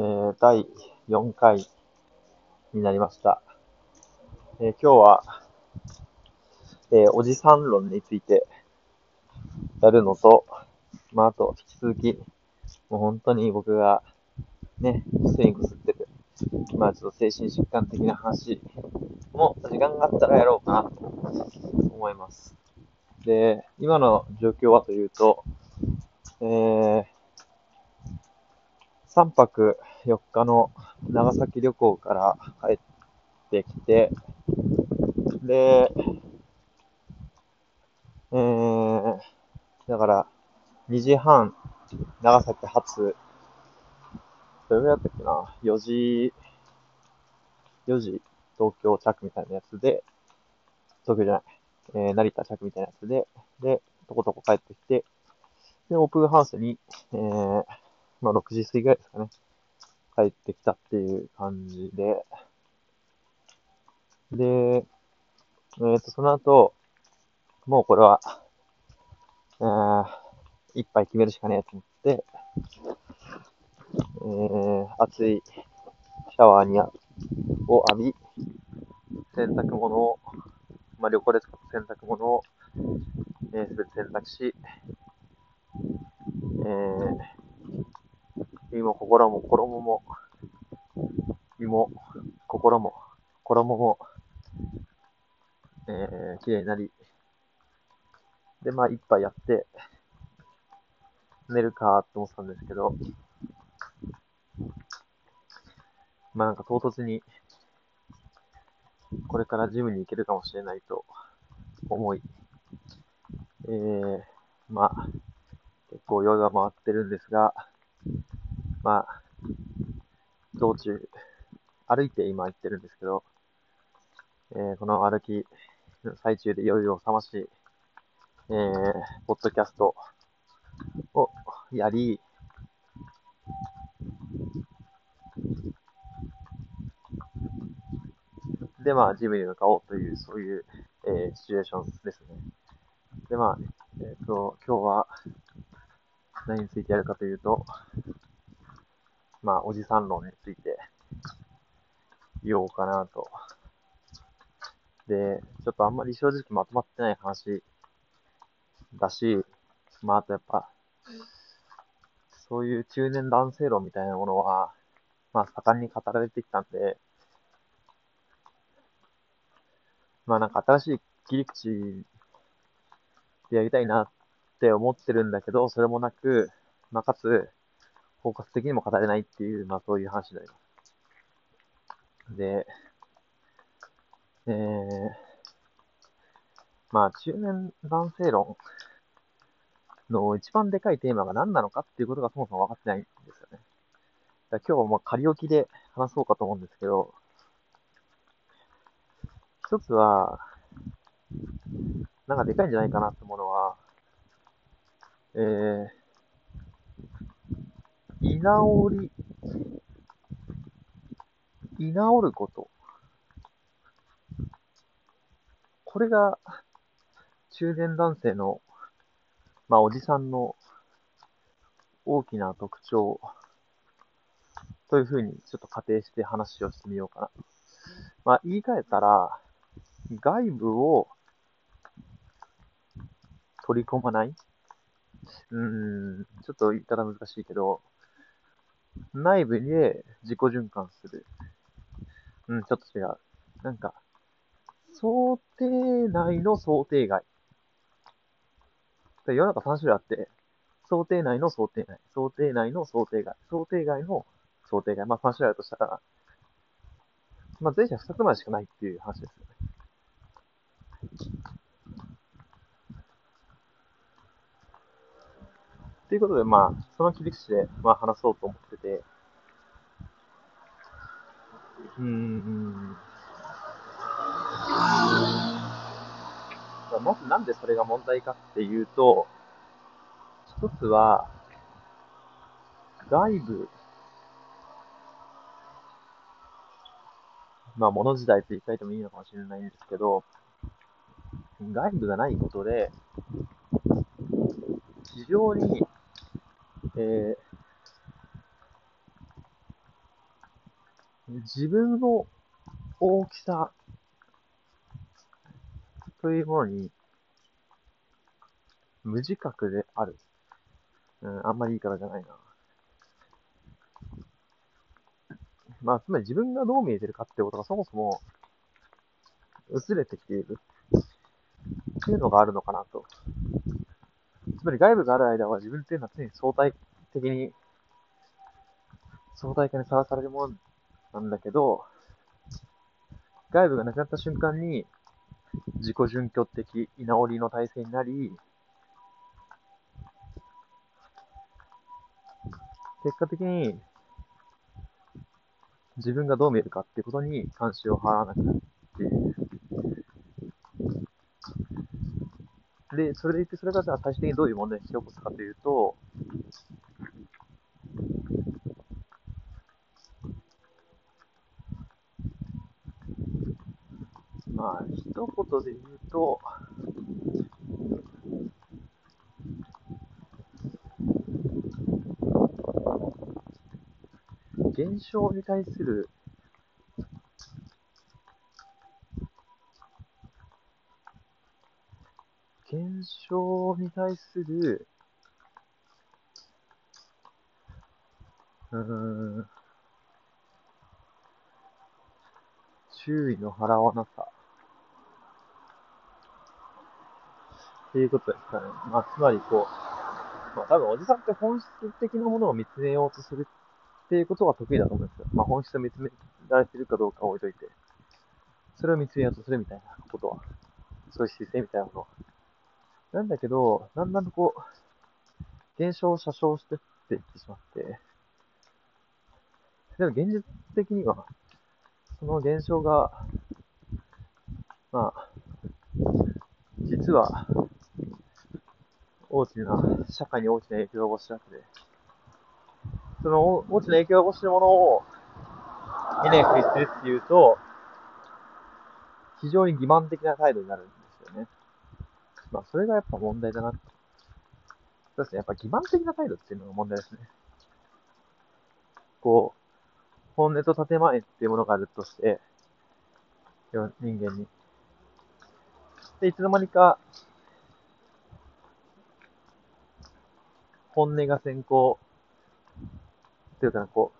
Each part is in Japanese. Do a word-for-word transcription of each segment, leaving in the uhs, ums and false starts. えー、だいよんかいになりました。えー、今日は、えー、おじさん論についてやるのと、まあ、あと引き続き、もう本当に僕がね、スイングすってる、まあちょっと精神疾患的な話も時間があったらやろうかなと思います。で、今の状況はというと、えー、さんぱくよっかの長崎旅行から帰ってきて、で、えー、だからにじはん、長崎発、どれぐらいだったっけな、よじ、よじ、東京着みたいなやつで、東京じゃない、えー、成田着みたいなやつで、で、とことこ帰ってきて、で、オープンハウスに、えー、まあ、ろくじ過ぎぐらいですかね、帰ってきたっていう感じで、で、えーと、その後、もうこれは、えー、一杯決めるしかねえと思って、えー、熱いシャワーにあを浴び、洗濯物を、まあ、旅行で使った洗濯物を、えー、すべて洗濯し、えー、身も心も衣も、身も心も衣も、えー、綺麗になり、で、まあ、一杯やって、寝るかと思ってたんですけど、まあなんか唐突に、これからジムに行けるかもしれないと思い、えー、まあ、結構酔いが回ってるんですが、まあ、道中、歩いて今行ってるんですけど、えー、この歩きの最中で酔いを覚まし、えー、ポッドキャストをやり、で、まあ、ジムに向かおうという、そういう、えー、シチュエーションですね。で、まあ、えっと、今日は、何についてやるかというと、まあ、おじさん論について、言おうかなと。で、ちょっとあんまり正直まとまってない話だし、まあ、あとやっぱ、そういう中年男性論みたいなものは、まあ、盛んに語られてきたんで、まあなんか新しい切り口でやりたいなって思ってるんだけど、それもなく、まあかつ、包括的にも語れないっていう、まあそういう話になります。で、えー、まあ中年男性論の一番でかいテーマが何なのかっていうことがそもそも分かってないんですよね。だから今日は仮置きで話そうかと思うんですけど、一つは、なんかでかいんじゃないかなってものは、えー、居直り、居直ること。これが、中年男性の、まあ、おじさんの大きな特徴というふうに、ちょっと仮定して話をしてみようかな。まあ、言い換えたら、外部を取り込まない？うーん、ちょっと言い方難しいけど、内部で自己循環する。うん、ちょっと違う。なんか、想定内の想定外。世の中さん種類あって、想定内の想定内、想定内の想定外、想定外の想定外。まあさん種類あるとしたら、まあ前者ふたつまでしかないっていう話ですよね。ということで、まあ、その切り口で、まあ、話そうと思ってて、うーん、まずなんでそれが問題かっていうと、一つは、外部、まあ、物時代と言い換えてもいいのかもしれないんですけど、外部がないことで、非常に、えー、自分の大きさというものに無自覚である。うん、あんまりいいからじゃないな。まあ、つまり自分がどう見えてるかってことがそもそも薄れてきているっていうのがあるのかなと。つまり外部がある間は自分っていうのは常に相対的に相対化にさらされるものなんだけど、外部がなくなった瞬間に自己準拠的居直りの体制になり、結果的に自分がどう見えるかってことに関心を払わなくなるっていう。で、それで言ってそれがじゃあ最終的にどういう問題に引き起こすかというと、まあ、一言で言うと、現象に対する現象に対するうーん注意の払わなさっていうことですかね。まあ、つまりこう、まあ、多分おじさんって本質的なものを見つめようとするっていうことは得意だと思うんですよ。まあ、本質を見つめられてるかどうか置いといて、それを見つめようとするみたいなことは、そういう姿勢みたいなものは。なんだけど、だんだんとこう、現象を写生してっていってしまって、でも現実的には、その現象が、まあ、実は、大きな、社会に大きな影響を及ぼしてるわけで、その大きな影響を起こしているものを見ないふりするっていうと、非常に欺瞞的な態度になるんですよね。まあ、それがやっぱ問題だなと。そうですね。やっぱ欺瞞的な態度っていうのが問題ですね。こう、本音と建前っていうものがあるとして、人間に。で、いつの間にか、本音が先行、というか、こ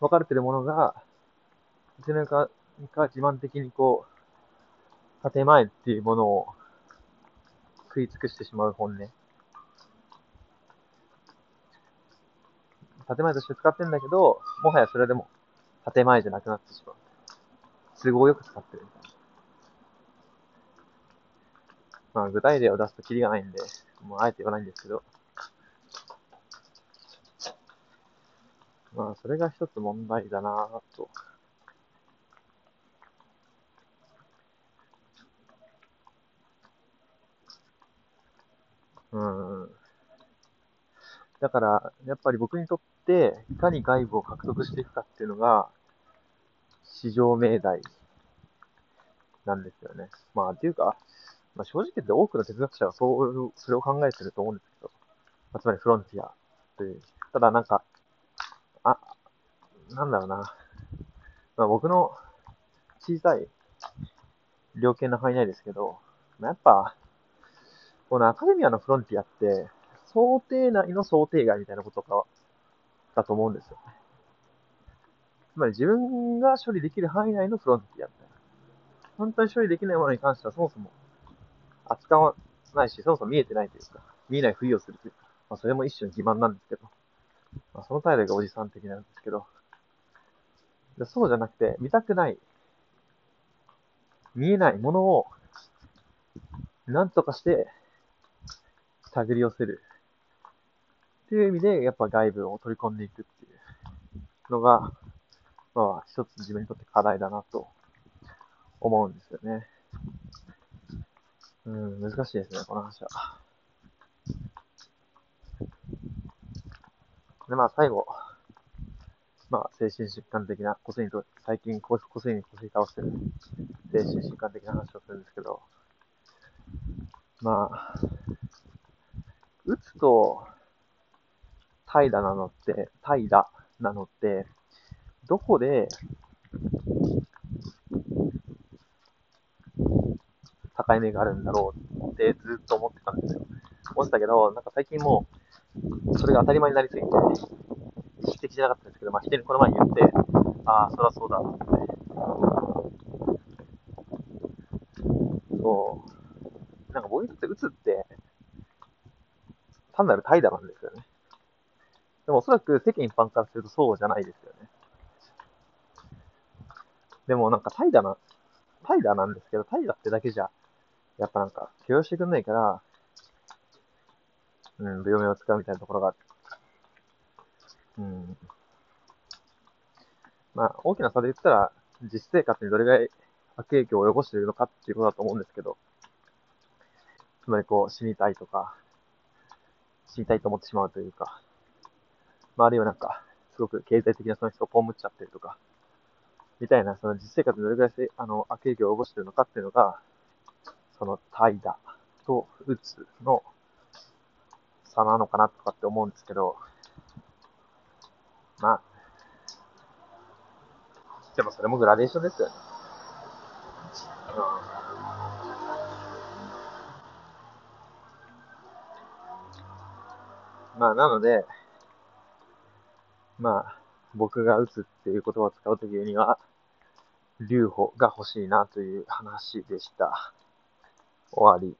う、分かれてるものが、いつの間にか自慢的にこう、建前っていうものを食い尽くしてしまう本音。建前として使ってるんだけど、もはやそれでも建前じゃなくなってしまう。都合よく使ってるみたいな。まあ、具体例を出すとキリがないんで、もうあえて言わないんですけど、まあ、それが一つ問題だなぁと。うん。だから、やっぱり僕にとって、いかに外部を獲得していくかっていうのが、至上命題なんですよね。まあ、っていうか、まあ、正直言って多くの哲学者はそう、それを考えてると思うんですけど、まあ、つまりフロンティアという。ただなんか、あ、なんだろうな。まあ、僕の小さい量刑の範囲内ですけど、まあ、やっぱ、このアカデミアのフロンティアって、想定内の想定外みたいなことかだと思うんですよね。つまり自分が処理できる範囲内のフロンティアみたいな。本当に処理できないものに関してはそもそも扱わないし、そもそも見えてないというか、見えないふりをするというか、まあ、それも一種の欺瞞なんですけど。まあ、その態度がおじさん的なんですけど、そうじゃなくて、見たくない、見えないものを、なんとかして、手繰り寄せる。っていう意味で、やっぱ外部を取り込んでいくっていうのが、まあ、一つ自分にとって課題だなと思うんですよね。うん、難しいですね、この話は。で、まあ、最後。まあ、精神疾患的な、個性にと、最近、個性に個性倒してる、精神疾患的な話をするんですけど、まあ、うつと、怠惰なのって、怠惰なのって、どこで境目があるんだろうってずっと思ってたんですよ。思ってたけど、なんか最近もうそれが当たり前になりすぎて、意識的じゃなかったんですけど、まあ、人にこの前言って、ああ、そりゃそうだって。そう。なんか僕にとって鬱って、単なる怠惰なんですよね。でもおそらく世間一般からするとそうじゃないですよね。でもなんか怠惰な、怠惰なんですけど、怠惰ってだけじゃ、やっぱなんか許容してくんないから、うん、病名を使うみたいなところがある。うん。まあ、大きな差で言ったら、実生活にどれぐらい悪影響を及ぼしているのかっていうことだと思うんですけど、つまりこう、死にたいとか、死にたいと思ってしまうというか、まあ、あるいはなんか、すごく経済的な損失を被っちゃってるとか、みたいな、その実生活にどれぐらいして、あの、悪影響を及ぼしているのかっていうのが、その、怠惰と鬱の差なのかなとかって思うんですけど、まあ、でもそれもグラデーションですよね。うん。まあ、なので、まあ、僕が打つっていう言葉を使うときには、留保が欲しいなという話でした。終わり。